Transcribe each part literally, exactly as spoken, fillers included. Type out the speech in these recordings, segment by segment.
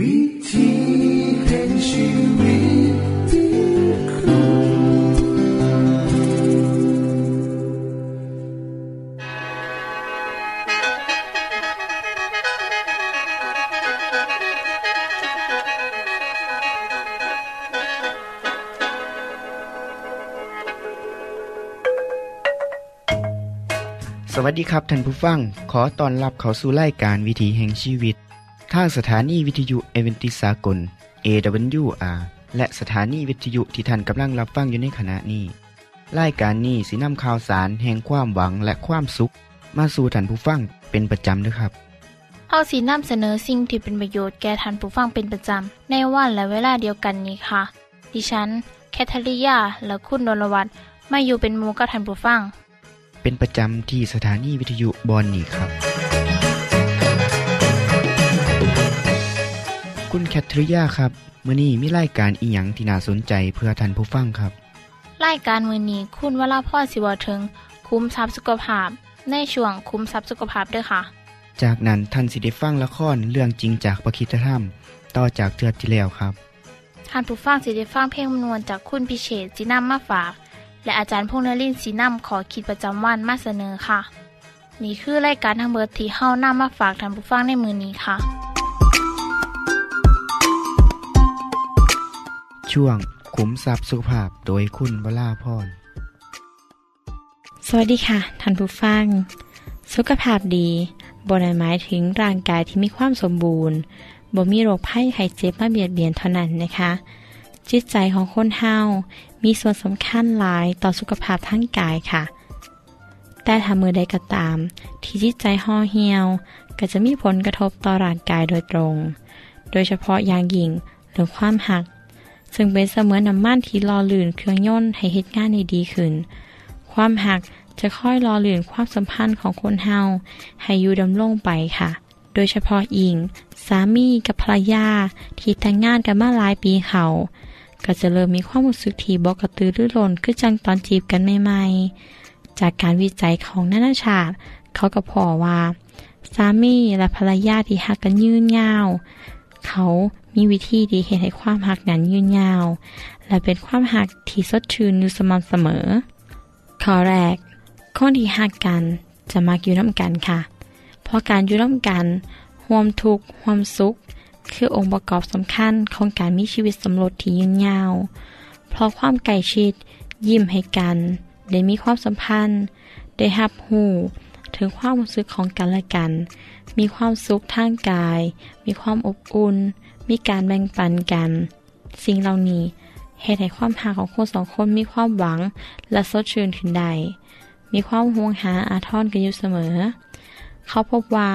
วิธีแห่งชีวิตที่ครูสวัสดีครับท่านผู้ฟังขอต้อนรับเข้าสู่รายการวิถีแห่งชีวิตทางสถานีวิทยุเอเวนติสากล เอ ดับเบิลยู อาร์ และสถานีวิทยุที่ท่านกำลังรับฟังอยู่ในขณะนี้รายการนี้สินำข่าวสารแห่งความหวังและความสุขมาสู่ท่านผู้ฟังเป็นประจำด้วยครับเฮาสินำเสนอสิ่งที่เป็นประโยชน์แก่ท่านผู้ฟังเป็นประจำในวันและเวลาเดียวกันนี้ค่ะดิฉันแคทริยาและคุณดลวัฒน์มาอยู่เป็นหมู่กับท่านผู้ฟังเป็นประจำที่สถานีวิทยุบอนนี่ครับคุณแคทริยาครับมื้อนี้มีรายการอีหยังที่น่าสนใจเพื่อท่านผู้ฟังครับรายการมื้อนี้คุณวราพรสิเว้าถึงคุ้มทรัพย์สุขภาพในช่วงคุ้มทรัพย์สุขภาพด้วยค่ะจากนั้นท่านสิได้ฟังละครเรื่องจริงจากพระคริสตธรรมต่อจากเทื่อที่แล้วครับท่านผู้ฟังสิได้ฟังเพลงมนวนจากคุณพิเชษฐ์สินำมาฝากและอาจารย์พงษ์นฤมลสินำขอคิดประจำวันมาเสนอค่ะนี่คือรายการทั้งเบิดที่เฮานำมาฝากท่านผู้ฟังในมื้อนี้ค่ะช่วงขุมทรัพย์สุขภาพโดยคุณวราพรสวัสดีค่ะท่านผู้ฟังสุขภาพดีบ่ได้หมายถึงร่างกายที่มีความสมบูรณ์บ่มีโรคภัยไข้เจ็บมาเบียดเบียนเท่านั้นนะคะจิตใจของคนเฮามีส่วนสำคัญหลายต่อสุขภาพทั้งกายค่ะแต่ถ้ามื้อใดก็ตามที่จิตใจห่อเหี่ยวก็จะมีผลกระทบต่อร่างกายโดยตรงโดยเฉพาะอย่างยิ่งเรื่องความหักซึ่งเป็นเสมือนน้ำมันที่หล่อลื่นเครื่องยนต์ให้เฮ็ดงานได้ดีขึ้นความหักจะค่อยหล่อลื่นความสัมพันธ์ของคนเฮาให้อยู่ดำรงไปค่ะโดยเฉพาะยิ่งสามีกับภรรยาที่แต่งงานกันมาหลายปีเขาก็จะเริ่มมีความรู้สึกที่บ่กระตือรือร้นคือจังตอนจีบกันใหม่ๆจากการวิจัยของนานาชาติเขาก็พอว่าสามีและภรรยาที่หักกันยืนยาวเขามีวิธีดีเห็นให้ความหักนั้นยืนยาวและเป็นความหักที่สดชื่นอยู่สม่ำเสมอข้อแรกคนที่หักกันจะมักอยู่ร่วมกันค่ะเพราะการอยู่ร่วมกันห่วมทุกข์ห่วมสุขคือองค์ประกอบสำคัญของการมีชีวิตสมรสที่ยืนยาวเพราะความใกล้ชิดยิ้มให้กันได้มีความสัมพันธ์ได้รับรู้ถึงความรู้สึกของกันและกันมีความสุขทางกายมีความอบอุ่นมีการแบ่งปันกันสิ่งเหล่านี้เฮ็ดให้ความรักของคนสองคนมีความหวังและสดชื่นขึ้นได้มีความหวงหาอาทรกันอยู่เสมอเขาพบว่า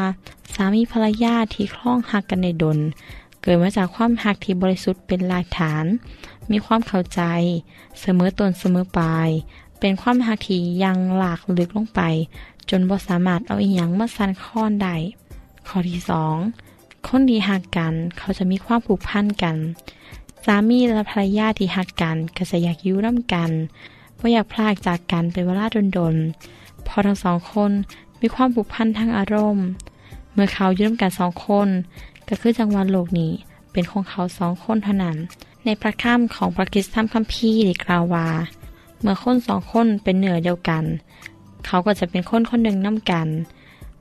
สามีภรรยาที่คล้องหักกันในดลเกิดมาจากความรักที่บริสุทธิ์เป็นหลักฐานมีความเข้าใจเสมอต้นเสมอปลายเป็นความรักที่ยังหลากลึกลงไปจนบ่สามารถเอาอีหยังมาสั่นคลอนได้ข้อที่สองคนที่หักกันเขาจะมีความผูกพันกันสามีและภรรยาที่หักกันก็จะอยากอยู่ร่วมกันเพราะอยากพลากจากกันเป็นเวลาดนๆเพราะทั้งสองคนมีความผูกพันทางอารมณ์เมื่อเขาอยู่ร่วมกันสองคนก็คือจังหวะโลกนี้เป็นของเขาสองคนเท่านั้นในพระคัมภีร์ของพระคริสตธรรมคัมภีร์ได้กล่าวว่าเมื่อคนสองคนเป็นเนื้อเดียวกันเขาก็จะเป็นคนคนหนึ่งน้ำกัน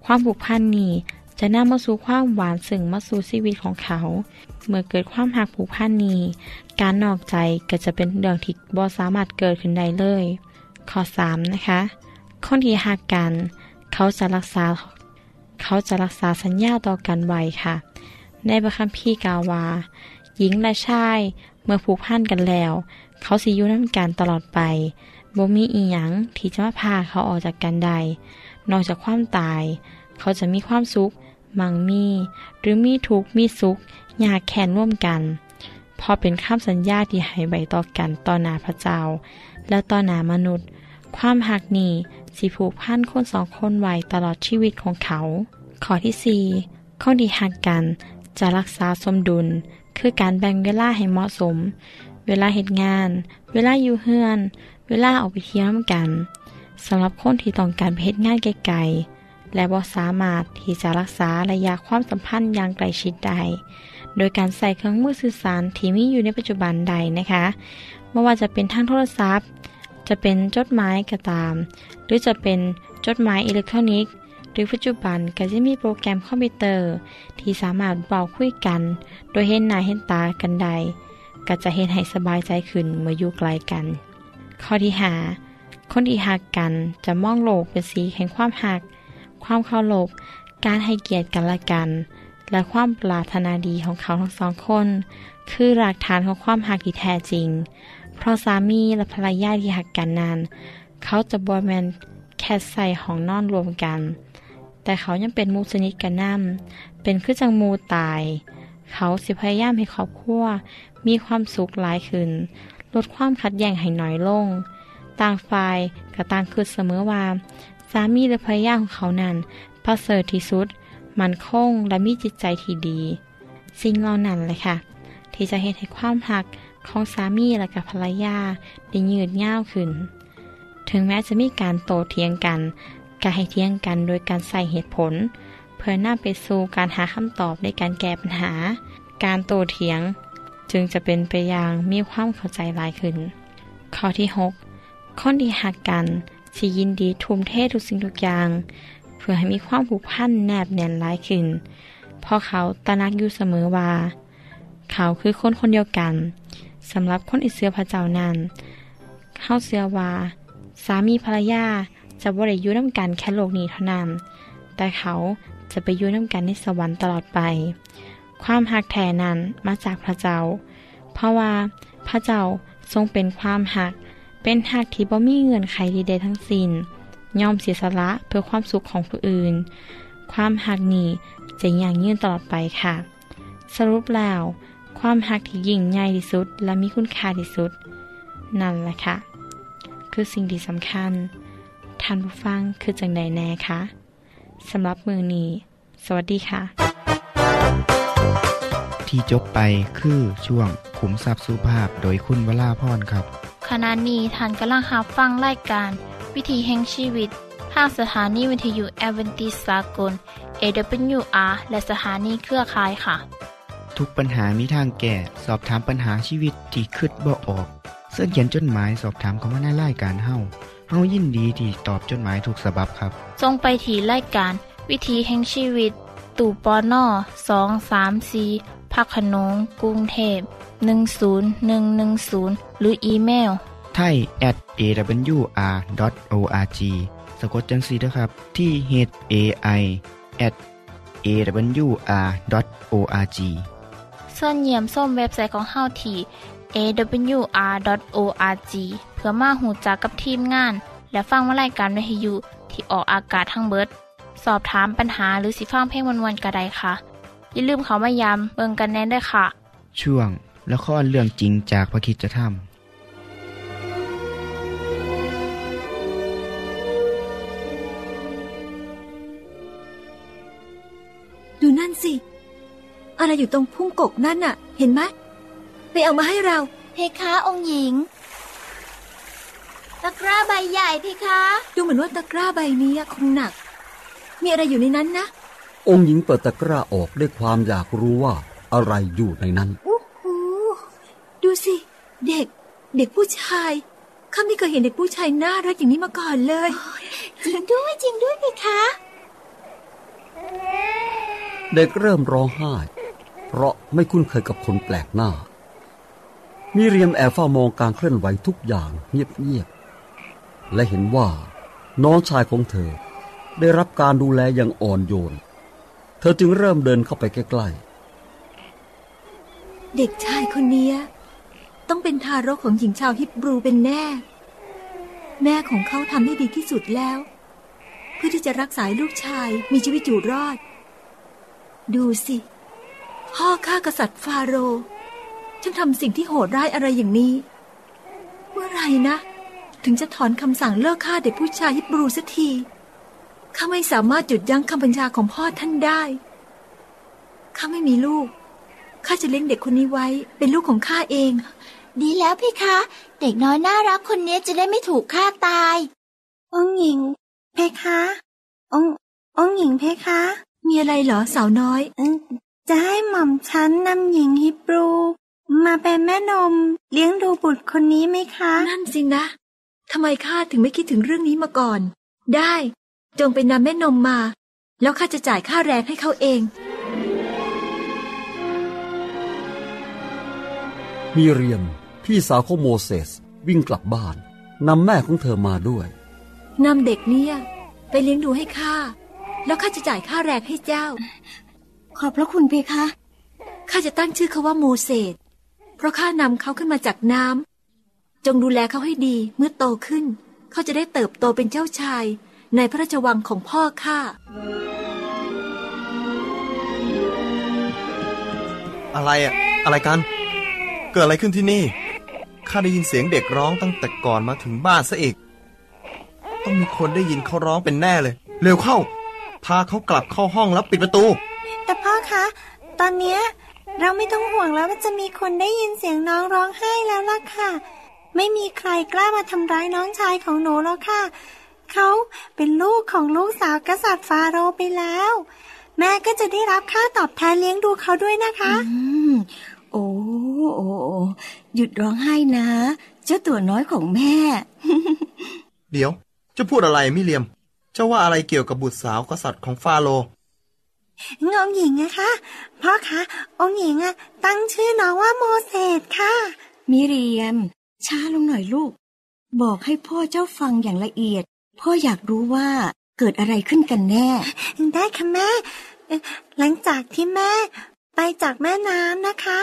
ความผูกพันนี้จะนำมาสู่ความหวานซึ้งมาสู่ชีวิตของเขาเมื่อเกิดความหักผูกพันนี้การนอกใจก็จะเป็นเรื่องที่บ่สามารถเกิดขึ้นได้เลยข้อสามนะคะคนที่หักกันเขาจะรักษาเขาจะรักษาสัญญาต่อกันไว้ค่ะในพระคัมภีร์กล่าวว่าหญิงและชายเมื่อผูกพันกันแล้วเขาสิอยู่ร่วมกันตลอดไปบ่มีอีหยังที่จะมาพาเขาออกจากกันได้นอกจากความตายเขาจะมีความสุขมั่งมีหรือมีทุกข์มีสุขอยากแค้นร่วมกันพอเป็นคำสัญญาที่ให้ไว้ต่อกันต่อหน้าพระเจ้าและต่อหน้ามนุษย์ความหักนี้สิผูกพันคนสองคนไว้ตลอดชีวิตของเขาข้อที่สี่ข้อที่หักกันจะรักษาสมดุลคือการแบ่งเวลาให้เหมาะสมเวลาเฮ็ดงานเวลาอยู่เฮือนเวลาออกไปเที่ยวกันสำหรับคนที่ต้องการไปเฮ็ดงานไกลๆและบ่สามารถที่จะรักษาระยะความสัมพันธ์อย่างใกล้ชิดได้ โดยการใส่เครื่องมือสื่อสารที่มีอยู่ในปัจจุบันใดนะคะไม่ว่าจะเป็นทางโทรศัพท์จะเป็นจดหมายก็ตามหรือจะเป็นจดหมายอิเล็กทรอนิกส์หรือปัจจุบันก็จะมีโปรแกรมคอมพิวเตอร์ที่สามารถบอกคุยกันโดยเห็นหน้าเห็นตากันได้ก็จะเห็นให้สบายใจขึ้นเมื่ออยู่ไกลกันข้อที่ห้าคนที่หักกันจะมองโลกเป็นสีแห่งความหักความเคารพการให้เกียรติกันและกันและความปรารถนาดีของเขาทั้งสองคนคือหลักฐานของความหักที่แท้จริงเพราะสามีและภรรยาที่หักกันนั้นเขาจะบ่แม่นแค่ใส่ของนอนรวมกันแต่เขายังเป็นหมู่สนิทกันนำเป็นคือจังหมู่ตายเขาสิพยายามให้ครอบครัวมีความสุขหลายขึ้นลดความขัดแย้งให้น้อยลงต่างฝ่ายก็ต่างคิดเสมอว่าสามีและภรรยาของเขานั้นประเสริฐที่สุดมั่นคงและมีจิตใจที่ดีสิ่งเหล่านั้นแหละค่ะที่จะเฮ็ดให้ความรักของสามีและกับภรรยาได้ยืดยาวขึ้นถึงแม้จะมีการโต้เถียงกันก็ให้เถียงกันโดยการใส่เหตุผลเพื่อนำไปสู่การหาคำตอบในการแก้ปัญหาการโต้เถียงจึงจะเป็นไปอย่างมีความเข้าใจหลายขึ้นข้อที่หกคนที่หักกันจะยินดีทุ่มเททุกสิ่งทุกอย่างเพื่อให้มีความผูกพันแนบแน่นหลายขึ้นเพราะเขาตระหนักอยู่เสมอว่าเขาคือคนคนเดียวกันสำหรับคนอิเสือพระเจ้านั้นเขาเสือว่าสามีภรรยาจะบ่ได้อยู่ร่วมกันแค่โลกนี้เท่านั้นแต่เขาจะไปอยู่ร่วมกันในสวรรค์ตลอดไปความหักแท้นั้นมาจากพระเจ้าเพราะว่าพระเจ้าทรงเป็นความหักเป็นหักที่บ่มีเงื่อนไขใดๆทั้งสิ้นยอมเสียสละเพื่อความสุขของผู้อื่นความหักนี้จะยั่งยืนตลอดไปค่ะสรุปแล้วความหักที่ยิ่งใหญ่ที่สุดและมีคุณค่าที่สุดนั่นแหละค่ะคือสิ่งที่สำคัญท่านผู้ฟังคือจังใดแน่คะสำหรับมื้อนี้สวัสดีค่ะที่จบไปคือช่วงขุมทรัพย์สุภาพโดยคุณวราพรครับขณะนี้ท่านกำลังรับฟังรายการวิถีแห่งชีวิตทางสถานีวิทยุแอดเวนทิสต์สากล เอ ดับเบิลยู อาร์ และสถานีเครือข่ายค่ะทุกปัญหามีทางแก้สอบถามปัญหาชีวิตที่คิดบ่ออกเสิร์ชเขียนจดหมายสอบถามเข้ามาในรายการเฮาเฮายินดีที่ตอบจดหมายถูกฉบับครับส่งไปที่รายการวิถีแห่งชีวิตตู่ปนสอง สาม สี่พักขนงกรุงเทพหนึ่ง ศูนย์ หนึ่ง หนึ่ง ศูนย์หรืออีเมลไทย แอท เอ ดับเบิลยู อาร์ ดอท โอ อาร์ จี สะกดจังซี่เด้อครับที่ เอช เอ ไอ แอท เอ ดับเบิลยู อาร์ ดอท โอ อาร์ จี ส่วนเยี่ยมส้มเว็บไซต์ของเฮาที่ เอ ดับเบิลยู อาร์ ดอท โอ อาร์ จี เพื่อมาหูจักกับทีมงานและฟังวารายการวิทยุที่ออกอากาศทั้งเบิดสอบถามปัญหาหรือสิฟังเพลงม่วนๆก็ได้ค่ะอย่าลืมเข้ามาย้ำเบิ่งกันแน่นด้วยค่ะช่วงละครเรื่องจริงจากพระคริสตธรรมดูนั่นสิอะไรอยู่ตรงพุ่มกกนั่นน่ะเห็นไหมไปเอามาให้เราเพคะองค์หญิงตะกร้าใบใหญ่เพคะดูเหมือนว่าตะกร้าใบนี้คงหนักมีอะไรอยู่ในนั้นนะองค์หญิงเปิดตะกร้าออกด้วยความอยากรู้ว่าอะไรอยู่ในนั้นโอ้โหดูสิเด็กเด็กผู้ชายข้าไม่เคยเห็นเด็กผู้ชายน่ารักอย่างนี้มาก่อนเลยจริงด้วยจริงด้วยเพคะเด็กเริ่มร้องไห้เพราะไม่คุ้นเคยกับคนแปลกหน้ามิเรียมแอบเฝ้ามองการเคลื่อนไหวทุกอย่างเงียบๆและเห็นว่าน้องชายของเธอได้รับการดูแลอย่างอ่อนโยนเธอจึงเริ่มเดินเข้าไปใกล้ๆเด็กชายคนนี้ต้องเป็นทารกของหญิงชาวฮิบรูเป็นแน่แม่ของเขาทำได้ดีที่สุดแล้วเพื่อที่จะรักษาลูกชายมีชีวิตอยู่รอดดูสิพ่อข้ากษัตริย์ฟาโรห์ฉันทำสิ่งที่โหดร้ายอะไรอย่างนี้เมื่อไรนะถึงจะถอนคำสั่งเลิกฆ่าเด็กผู้ชายฮิบรูสักทีข้าไม่สามารถหยุดยั้งคำบัญชาของพ่อท่านได้ข้าไม่มีลูกข้าจะเลี้ยงเด็กคนนี้ไว้เป็นลูกของข้าเองดีแล้วพี่คะเด็กน้อยน่ารักคนนี้จะได้ไม่ถูกฆ่าตายองค์หญิงเพคะองค์องค์หญิงเพคะมีอะไรเหรอสาวน้อย จะให้หม่อมฉันนำหญิงฮิบรูมาเป็นแม่นมเลี้ยงดูบุตรคนนี้ไหมคะนั่นสินะทำไมข้าถึงไม่คิดถึงเรื่องนี้มาก่อนได้จงไปนำแม่นมมาแล้วข้าจะจ่ายค่าแรงให้เขาเองมิเรียมพี่สาวของโมเสสวิ่งกลับบ้านนำแม่ของเธอมาด้วยนำเด็กเนี่ยไปเลี้ยงดูให้ข้าแล้วข้าจะจ่ายค่าแรงให้เจ้าขอบพระคุณเพคะข้าจะตั้งชื่อเขาว่าโมเสสเพราะข้านำเขาขึ้นมาจากน้ำจงดูแลเขาให้ดีเมื่อโตขึ้นเขาจะได้เติบโตเป็นเจ้าชายในพระราชวังของพ่อข้าอะไรอะอะไรกันเกิดอะไรขึ้นที่นี่ข้าได้ยินเสียงเด็กร้องตั้งแต่ก่อนมาถึงบ้านซะอีกต้องมีคนได้ยินเขาร้องเป็นแน่เลยเร็วเข้าพาเขากลับเข้าห้องแล้วปิดประตูแต่พ่อคะตอนนี้เราไม่ต้องห่วงแล้วว่าจะมีคนได้ยินเสียงน้องร้องไห้แล้วล่ะค่ะไม่มีใครกล้ามาทำร้ายน้องชายของหนูแล้วค่ะเขาเป็นลูกของลูกสาวกษัตริย์ฟาโรห์ไปแล้วแม่ก็จะได้รับค่าตอบแทนเลี้ยงดูเขาด้วยนะคะอืมโอ้โอ้หยุดร้องไห้นะเจ้าตัวน้อยของแม่ เดี๋ยวเจ้าพูดอะไรมิเรียมเจ้าว่าอะไรเกี่ยวกับบุตรสาวกษัตริย์ของฟาโรห์องค์หญิงนะคะพ่อคะองค์หญิงอะตั้งชื่อน้องว่าโมเสสค่ะมิเรียมช้าลงหน่อยลูกบอกให้พ่อเจ้าฟังอย่างละเอียดพ่ออยากรู้ว่าเกิดอะไรขึ้นกันแน่ได้ค่ะแม่หลังจากที่แม่ไปจากแม่น้ำนะคะ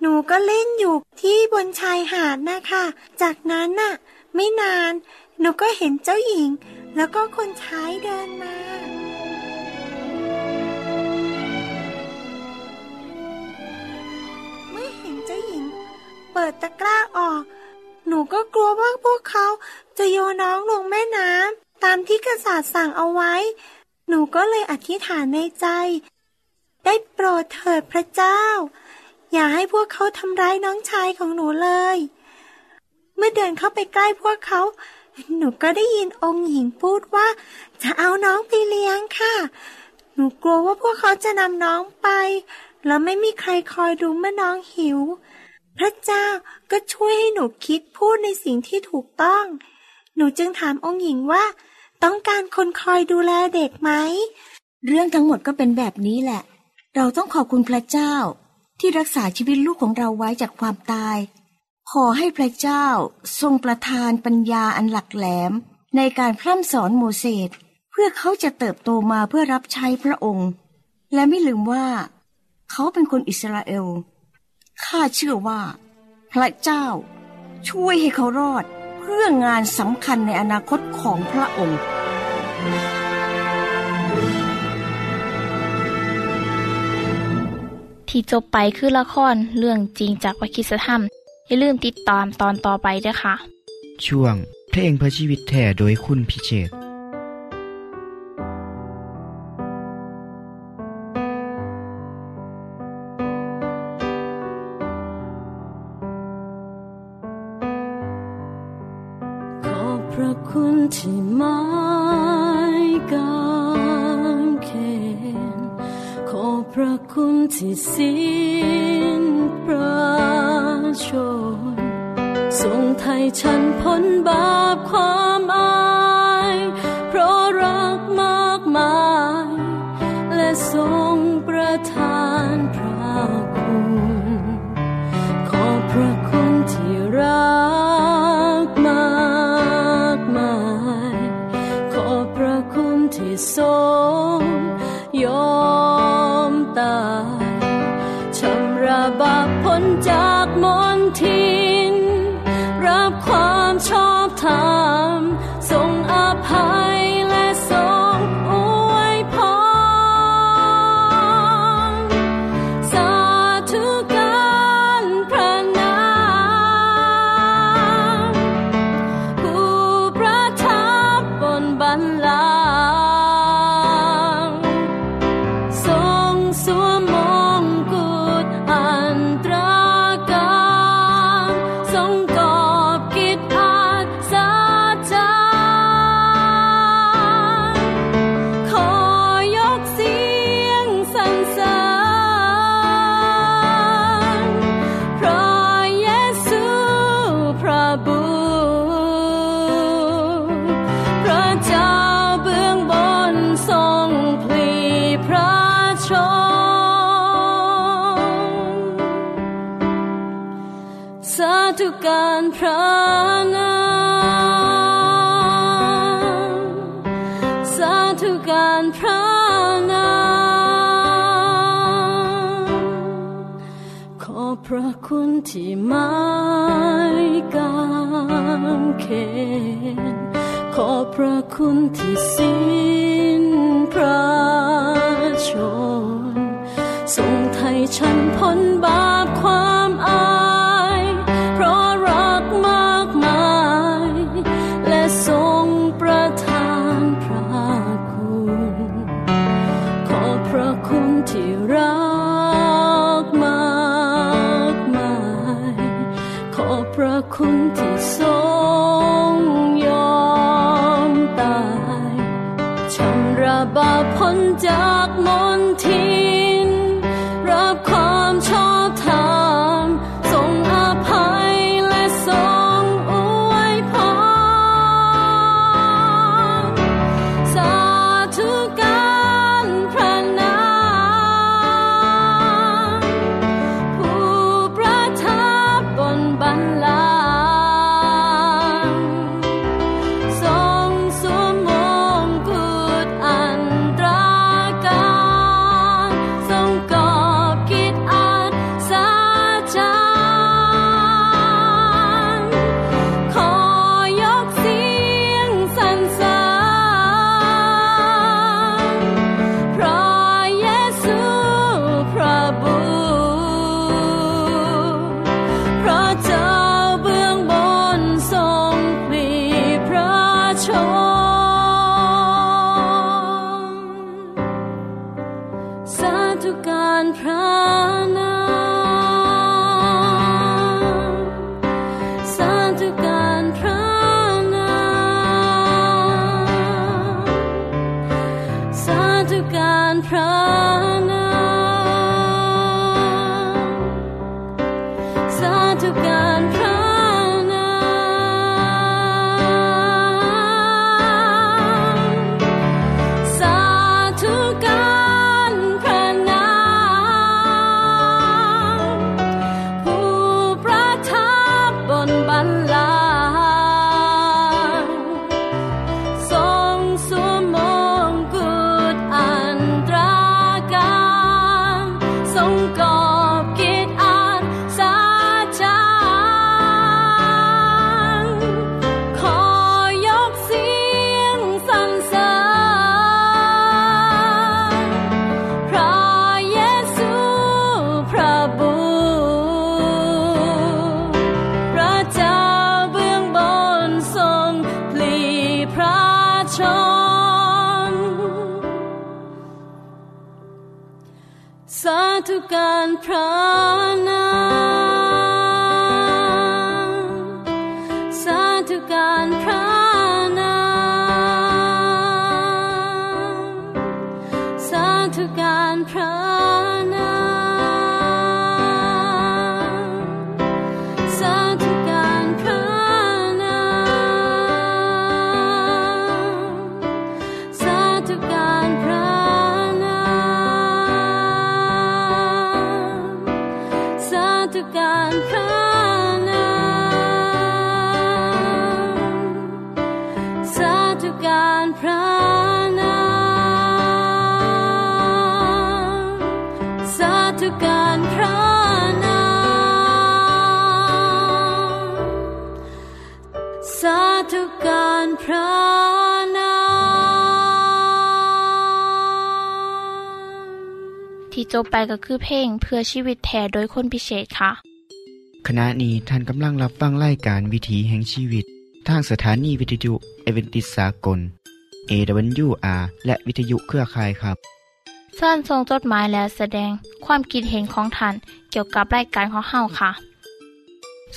หนูก็เล่นอยู่ที่บนชายหาดนะคะจากนั้นน่ะไม่นานหนูก็เห็นเจ้าหญิงแล้วก็คนใช้เดินมาเมื่อเห็นเจ้าหญิงเปิดตะกร้าออกหนูก็กลัวว่าพวกเขาจะโยนน้องลงแม่น้ำตามที่กษัตริย์สั่งเอาไว้หนูก็เลยอธิษฐานในใจได้โปรดเถิดพระเจ้าอย่าให้พวกเขาทำร้ายน้องชายของหนูเลยเมื่อเดินเข้าไปใกล้พวกเขาหนูก็ได้ยินองค์หญิงพูดว่าจะเอาน้องไปเลี้ยงค่ะหนูกลัวว่าพวกเขาจะนำน้องไปแล้วไม่มีใครคอยดูเมื่อน้องหิวพระเจ้าก็ช่วยให้หนูคิดพูดในสิ่งที่ถูกต้องหนูจึงถามองค์หญิงว่าต้องการคนคอยดูแลเด็กไหมเรื่องทั้งหมดก็เป็นแบบนี้แหละเราต้องขอบคุณพระเจ้าที่รักษาชีวิตลูกของเราไว้จากความตายขอให้พระเจ้าทรงประทานปัญญาอันหลักแหลมในการพร่ำสอนโมเสสเพื่อเขาจะเติบโตมาเพื่อรับใช้พระองค์และไม่ลืมว่าเขาเป็นคนอิสราเอลข้าเชื่อว่าพระเจ้าช่วยให้เขารอดเพื่องานสำคัญในอนาคตของพระองค์ที่จบไปคือละครเรื่องจริงจากวิคิสธรรมอย่าลืมติดตามตอนต่อไปด้วยค่ะช่วงเพลงเพื่อชีวิตแท้โดยคุณพิเชษฐ์ที่ไม้กางเขนขอพระคุณที่สิ้นประชนทรงไถ่ฉันพ้นบาปความอายเพราะรักมากมายและทรงประทานพระคุณขอพระคุณที่รักมากมายขอพระคุณที่ทรงยอมตายชำระบาปพ้นจากมนทินรับความชอบธรรมทรงอภัยและทรงอวยพรสาธุการพระนามผู้ประทับบนบัลลังก์ทรงสวมมงกุฎอันตราการทรงกอบกิจอาสา ทุกการพระงามสาธุการพระงามขอพระคุณที่ไม่กางเขนขอพระคุณที่สิ้นพระชนทรงไถ่ฉันพ้นบาปความอายเพราะรักมากมายและทรงประทานพระคุณขอพระคุณที่รักมากมายขอพระคุณที่ทรงยอมตายชำระบาปพ้นจากมนทินรับความชอบธรรมทรงอภัยและทรงอวยพรสาธุการพระนามผู้ประทับบนบัลลังก์สาธุการพระนามสาธุการพระนามสาธุการพระนามสาธุการพระนามสาธุการพระสาธุการพระนามสาธุการพระนามสาธุการพระนามสาธุการพระนามที่จบไปก็คือเพลงเพื่อชีวิตแท้โดยคนพิเศษค่ะขณะนี้ท่านกำลังรับฟังรายการวิถีแห่งชีวิตทางสถานีวิทยุเอเวนติสากล เอ ดับเบิลยู อาร์ และวิทยุเครือข่ายครับเชิญส่งจดหมายและแสดงความคิดเห็นของท่านเกี่ยวกับรายการของเฮาค่ะ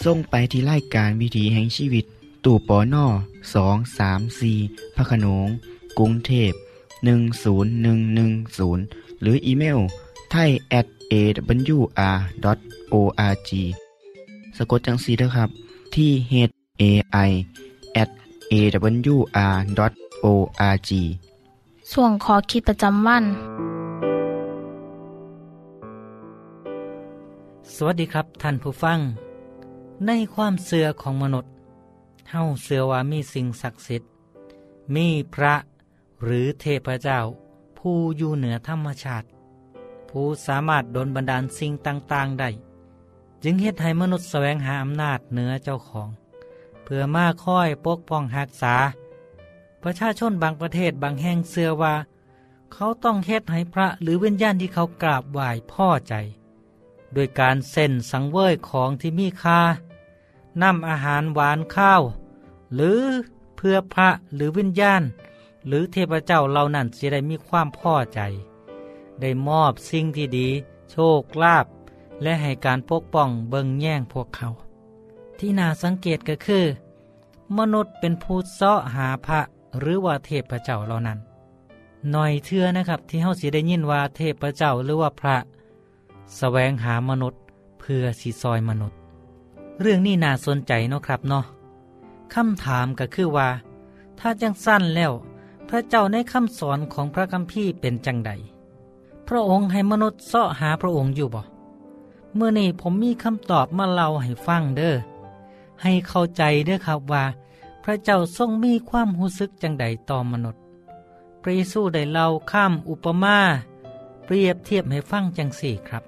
ส่งไปที่รายการวิถีแห่งชีวิตตู้ปนสอง สาม สี่พระโขนงกรุงเทพหนึ่ง ศูนย์ หนึ่ง หนึ่ง ศูนย์หรืออีเมลไทย แอท เอ ดับเบิลยู อาร์ ดอท โอ อาร์ จี สะกดจังสีนะครับที่ เอช เอ ไอ แอท เอ ดับเบิลยู อาร์ ดอท โอ อาร์ จี ส่วนขอคิดประจำวันสวัสดีครับท่านผู้ฟัง ในความเสื่อของมนุษย์เฮาเสื่อว่ามีสิ่งศักดิ์สิทธิ์มีพระหรือเทพเจ้าผู้อยู่เหนือธรรมชาติผู้สามารถดลบันดาลสิ่งต่างๆได้จึงเฮ็ดให้มนุษย์แสวงหาอำนาจเหนือเจ้าของเพื่อมาค่อยปกป้องรักษาประชาชนบางประเทศบางแห่งเชื่อว่าเขาต้องเฮ็ดให้พระหรือวิญญาณที่เขากราบไหว้พอใจโดยการเส้นสังเวยของที่มีค่านำอาหารหวานข้าวหรือเพื่อพระหรือวิญญาณหรือเทพเจ้าเหล่านั้นสิได้มีความพอใจได้มอบสิ่งที่ดีโชคลาภและให้การปกป้องเบิ่งแย่งพวกเขาที่น่าสังเกตก็คือมนุษย์เป็นผู้เสาะหาพระหรือว่าเทพเจ้าเหล่านั้นหน่อยเทื่อนะครับที่เฮาสิได้ยินว่าเทพเจ้าหรือว่าพระแสวงหามนุษย์เพื่อสิซอยมนุษย์เรื่องนี้น่าสนใจเนาะครับเนาะคำถามก็คือว่าถ้าจังสั้นแล้วพระเจ้าในคำสอนของพระคัมภีร์เป็นจังใดพระองค์ให้มนุษย์เสาะหาพระองค์อยู่บ่เมื่อนี้ผมมีคำตอบมาเล่าให้ฟังเด้อให้เข้าใจเด้อครับว่าพระเจ้าทรงมีความรู้สึกจังใดต่อมนุษย์พระเยซูได้เล่าข้ามอุปมาเปรียบเทียบให้ฟังจังสี่ครับ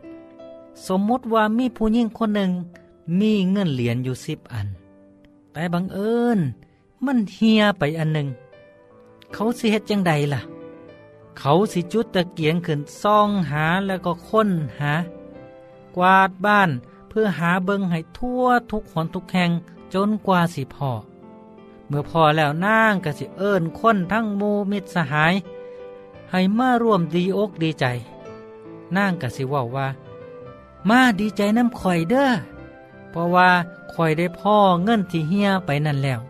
สมมุติว่ามีผู้หญิงคนหนึ่งมีเงินเหรียญอยู่สิบอันแต่บังเอิญมันเหี่ยไปอันหนึ่งเขาสิเฮ็ดจังใดล่ะเขาสิจุดตะเกียงขึ้นซ่องหาแล้วก็ค้นหากวาดบ้านเพื่อหาเบิ่งให้ทั่วทุกหนทุกแห่งจนกว่าสิพอเมื่อพอแล้วนางก็สิเอิ้นคนทั้งหมู่มิตรสหายให้มาร่วมดีอกดีใจนางก็สิเว้าว่ามาดีใจน้ำข่อยเด้อเพราะว่าข่อยได้พ่อเงินที่เหี่ยไปนั่นแล้ว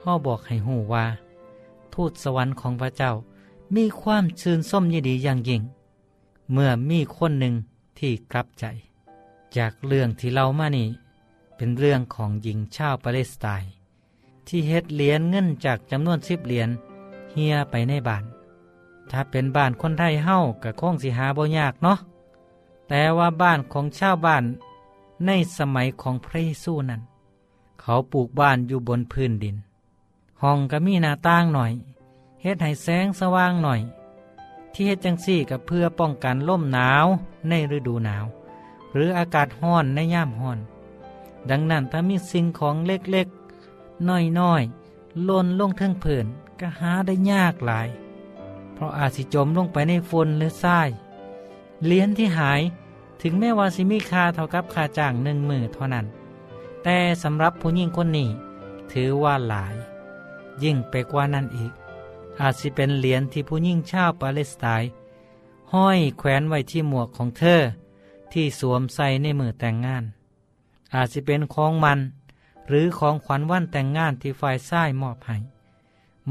พ่อบอกให้ฮู้ว่าทูตสวรรค์ของพระเจ้ามีความชื่นส้มยินดีอย่างยิ่งเมื่อมีคนหนึ่งที่กลับใจจากเรื่องที่เล่ามานี่เป็นเรื่องของหญิงชาวปาเลสไตน์ที่เฮ็ดเหรียญเงินจากจำนวนสิบเหรียญเหี่ยไปในบ้านถ้าเป็นบ้านคนไทยเฮาก็คงสิหาบ่ยากเนาะแต่ว่าบ้านของชาวบ้านในสมัยของพระเยซูนั้นเขาปลูกบ้านอยู่บนพื้นดินห้องก็มีหน้าต่างหน่อยเฮ็ดให้แสงสว่างหน่อยที่เฮ็ดจังซี่ก็เพื่อป้องกันลมหนาวในฤดูหนาวหรืออากาศร้อนในยามร้อนดังนั้นถ้ามีสิ่งของเล็กๆน้อยๆหล่นลงเทิงพื้นก็หาได้ยากหลายเพราะอาจสิจมลงไปในฝนหรือทรายเหรียญที่หายถึงแม้ว่าสิมีค่าเท่ากับค่าจ้างหนึ่งหมื่นเท่านั้นแต่สำหรับผู้หญิงคนนี้ถือว่าหลายยิ่งไปกว่านั้นอีกอาจสิเป็นเหรียญที่ผู้หญิงชาวปาเลสไตน์ห้อยแขวนไว้ที่หมวกของเธอที่สวมใส่ในมือแต่งงานอาจสิเป็นของมันหรือของขวัญวันแต่งงานที่ฝ่ายชายมอบให้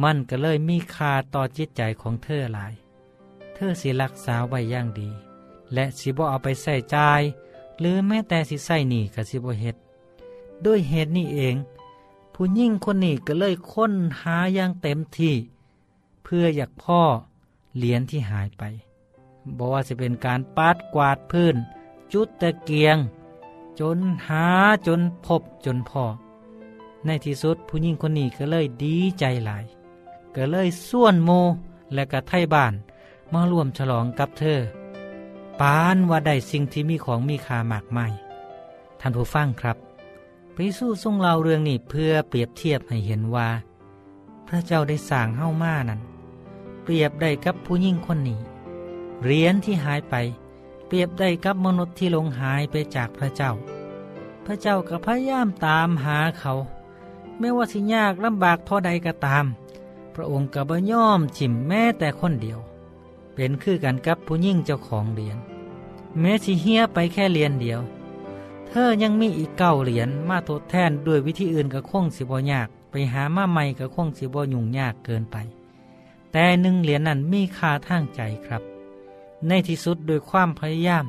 มันก็เลยมีค่าต่อจิตใจของเธอหลายเธอสิรักษาไว้อย่างดีและสิบ่เอาไปใส่จ่ายหรือแม้แต่สิใส่หนี้ก็สิบ่เฮ็ดด้วยเหตุนี้เองผู้หญิงคนนี้ก็เลยค้นหาอย่างเต็มที่เพื่ออยากพ่อเหรียญที่หายไปบ่ว่าสิเป็นการปาดกวาดพื้นจุดตะเกียงจนหาจนพบจนพ่อในที่สุดผู้หญิงคนนี้ก็เลยดีใจหลายก็เลยส่วนโมและก็ไทบ้านมาร่วมฉลองกับเธอปานว่าได้สิ่งที่มีของมีค่ามากมายท่านผู้ฟังครับพระเยซูทรงเล่าเรื่องนี้เพื่อเปรียบเทียบให้เห็นว่าพระเจ้าได้สร้างเฮ้ามานั้นเปรียบได้กับผู้หญิงคนนี้เหรียญที่หายไปเปรียบได้กับมนุษย์ที่หลงหายไปจากพระเจ้าพระเจ้าก็พยายามตามหาเขาไม่ว่าสิยากลำบากเท่าใดก็ตามพระองค์ก็บ่ยอมถิ่มแม้แต่คนเดียวเป็นคือกันกับผู้หญิงเจ้าของเหรียญแม้สิเหี่ยไปแค่เหรียญเดียวเธอยังมีอีกเก้าเหรียญมาทดแทนด้วยวิธีอื่นก็คงสิบ่ยากไปหามาใหม่ก็คงสิบ่ยุ่งยากเกินไปแต่หนึ่งเหรียญนั้นมีค่าทางใจครับในที่สุดโดยความพยายาม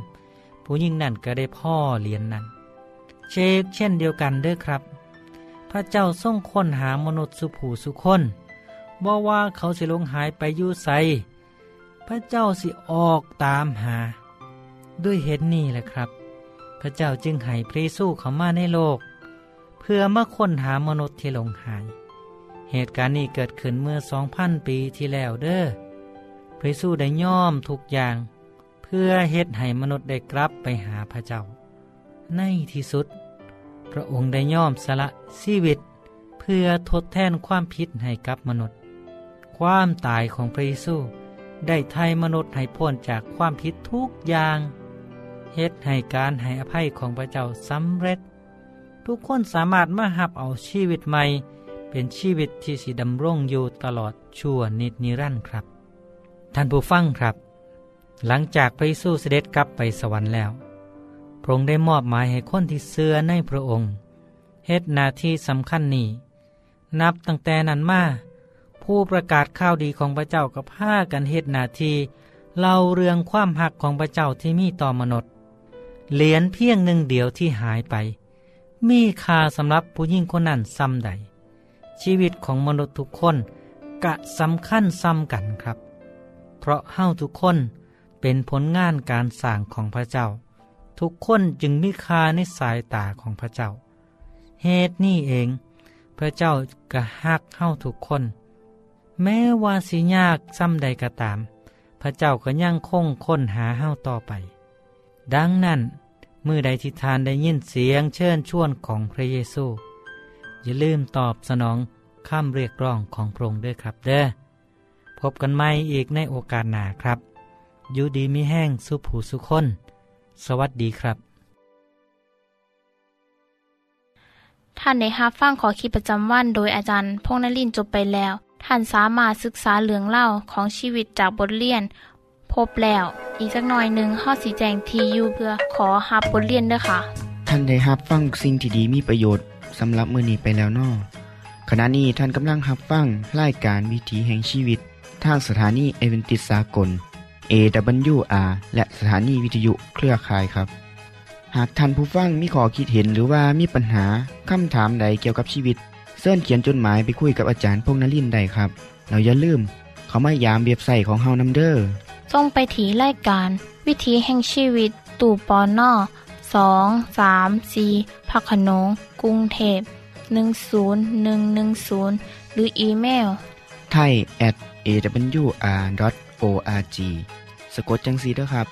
ผู้หญิงนั้นก็ได้พ่อเหรียญนั้นเชกเช่นเดียวกันเด้อครับพระเจ้าทรงค้นหามนุษย์สุผู้สุคนบ่ว่าเขาสิหลงหายไปอยู่ไสพระเจ้าสิออกตามหาด้วยเหตุนี้แหละครับพระเจ้าจึงให้พระเยซูเข้ามาในโลก เพื่อมาค้นหามนุษย์ที่หลงหายเหตุการณ์นี้เกิดขึ้นเมื่อ สองพัน ปีที่แล้วเด้อพระเยซูได้ย่อมทุกอย่างเพื่อเฮ็ดให้มนุษย์ได้กลับไปหาพระเจ้าในที่สุดพระองค์ได้ย่อมสละชีวิตเพื่อทดแทนความผิดให้กับมนุษย์ความตายของพระเยซูได้ไถ่มนุษย์ให้พ้นจากความผิดทุกอย่างเฮ็ดให้การให้อภัยของพระเจ้าสำเร็จทุกคนสามารถมาหับเอาชีวิตใหม่เป็นชีวิตที่สิดำรงอยู่ตลอดชั่วนิจนิรันดร์ครับท่านผู้ฟังครับหลังจากพระเยซูเสด็จกลับไปสวรรค์แล้วพระองค์ได้มอบหมายให้คนที่เชื่อในพระองค์เฮ็ดหน้าที่สำคัญนี้นับตั้งแต่นั้นมาผู้ประกาศข่าวดีของพระเจ้ากับห้ากันเฮ็ดหน้าที่เล่าเรื่องความหักของพระเจ้าที่มีต่อมนุษย์เหรียญเพียงหนึ่งเดียวที่หายไปมีค่าสำหรับผู้หญิงคนนั้นซ้ำใดชีวิตของมนุษย์ทุกคนกะสำคัญซ้ำกันครับเพราะเฮาทุกคนเป็นผลงานการสร้างของพระเจ้าทุกคนจึงมีค่าในสายตาของพระเจ้าเหตุนี้เองพระเจ้ากะฮักเฮาทุกคนแม้ว่าสิยากซ้ำใดก็ตามพระเจ้าก็ยังคงค้นหาเฮาต่อไปดังนั้นเมื่อใดที่ทานได้ยินเสียงเชิญชวนของพระเยซูอย่าลืมตอบสนองคำเรียกร้องของพระองค์ด้วยครับเด้อพบกันใหม่อีกในโอกาสหน้าครับอยู่ดีมีแห้งสุขผู้สุขคนสวัสดีครับท่านได้รับฟังขอคิดประจำวันโดยอาจารย์พงษ์นฤมลจบไปแล้วท่านสามารถศึกษาเรื่องเล่าของชีวิตจากบทเรียนพบแล้วอีกสักหน่อยหนึ่งข้อสีแจงทียูเพื่อขอรับบทเรียนด้วยค่ะท่านได้รับฟังสิ่งที่ดีมีประโยชน์สำหรับมื้อนี้ไปแล้วน้อขณะนี้ท่านกำลังรับฟังรายการวิถีแห่งชีวิตทางสถานีเอเวนติสากล เอ ดับเบิลยู อาร์ และสถานีวิทยุเครือข่ายครับหากท่านผู้ฟังมีข้อคิดเห็นหรือว่ามีปัญหาคำถามใดเกี่ยวกับชีวิตเชิญเขียนจดหมายไปคุยกับอาจารย์พงษ์นฤมลได้ครับเราอย่าลืมเข้ามายามเว็บไซต์ของเฮานำเด้อส่งไปที่รายการวิถีแห่งชีวิตตู่ปอน่อสอง สาม สี่พักขนงกรุงเทพหนึ่ง ศูนย์ หนึ่ง หนึ่ง ศูนย์หรืออีเมลไทย แอท เอ ดับเบิลยู อาร์ ดอท โอ อาร์ จี สะกดจังซี่เด้อครับ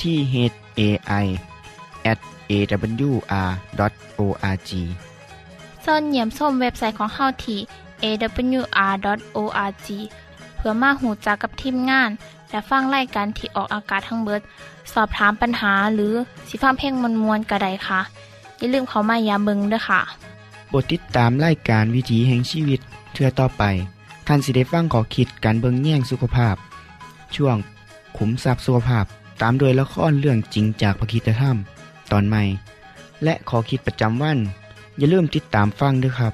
ที่ เอช เอ ไอ แอท เอ ดับเบิลยู อาร์ ดอท โอ อาร์ จี เชิญเยี่ยมชมเว็บไซต์ของเฮาที่ เอ ดับเบิลยู อาร์ ดอท โอ อาร์ จี เพื่อมาหูจักกับทีมงานและฟังรายการที่ออกอากาศทั้งเบิดสอบถามปัญหาหรือสิฟ้าเพ่งมวลมวลกระไดค่ะอย่าลืมเขามายาเบิงด้วยค่ะโปรดติดตามรายการวิถีแห่งชีวิตเทื่อต่อไปท่านสิได้ฟังข้อคิดการเบิงแย่งสุขภาพช่วงขุมทรัพย์สุขภาพตามโดยละครเรื่องจริงจากพระคีตธรรมตอนใหม่และข้อคิดประจำวันอย่าลืมติดตามฟังด้วยครับ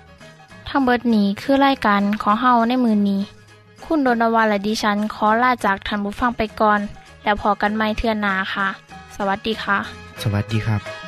ทั้งเบิดนี้คือรายการของเฮาในมื้อนี้คุณโดนวาและดิฉันขอลาจากท่านผู้ฟังไปก่อนแล้วพอกันใหม่เทื่อหน้าค่ะสวัสดีค่ะสวัสดีครับ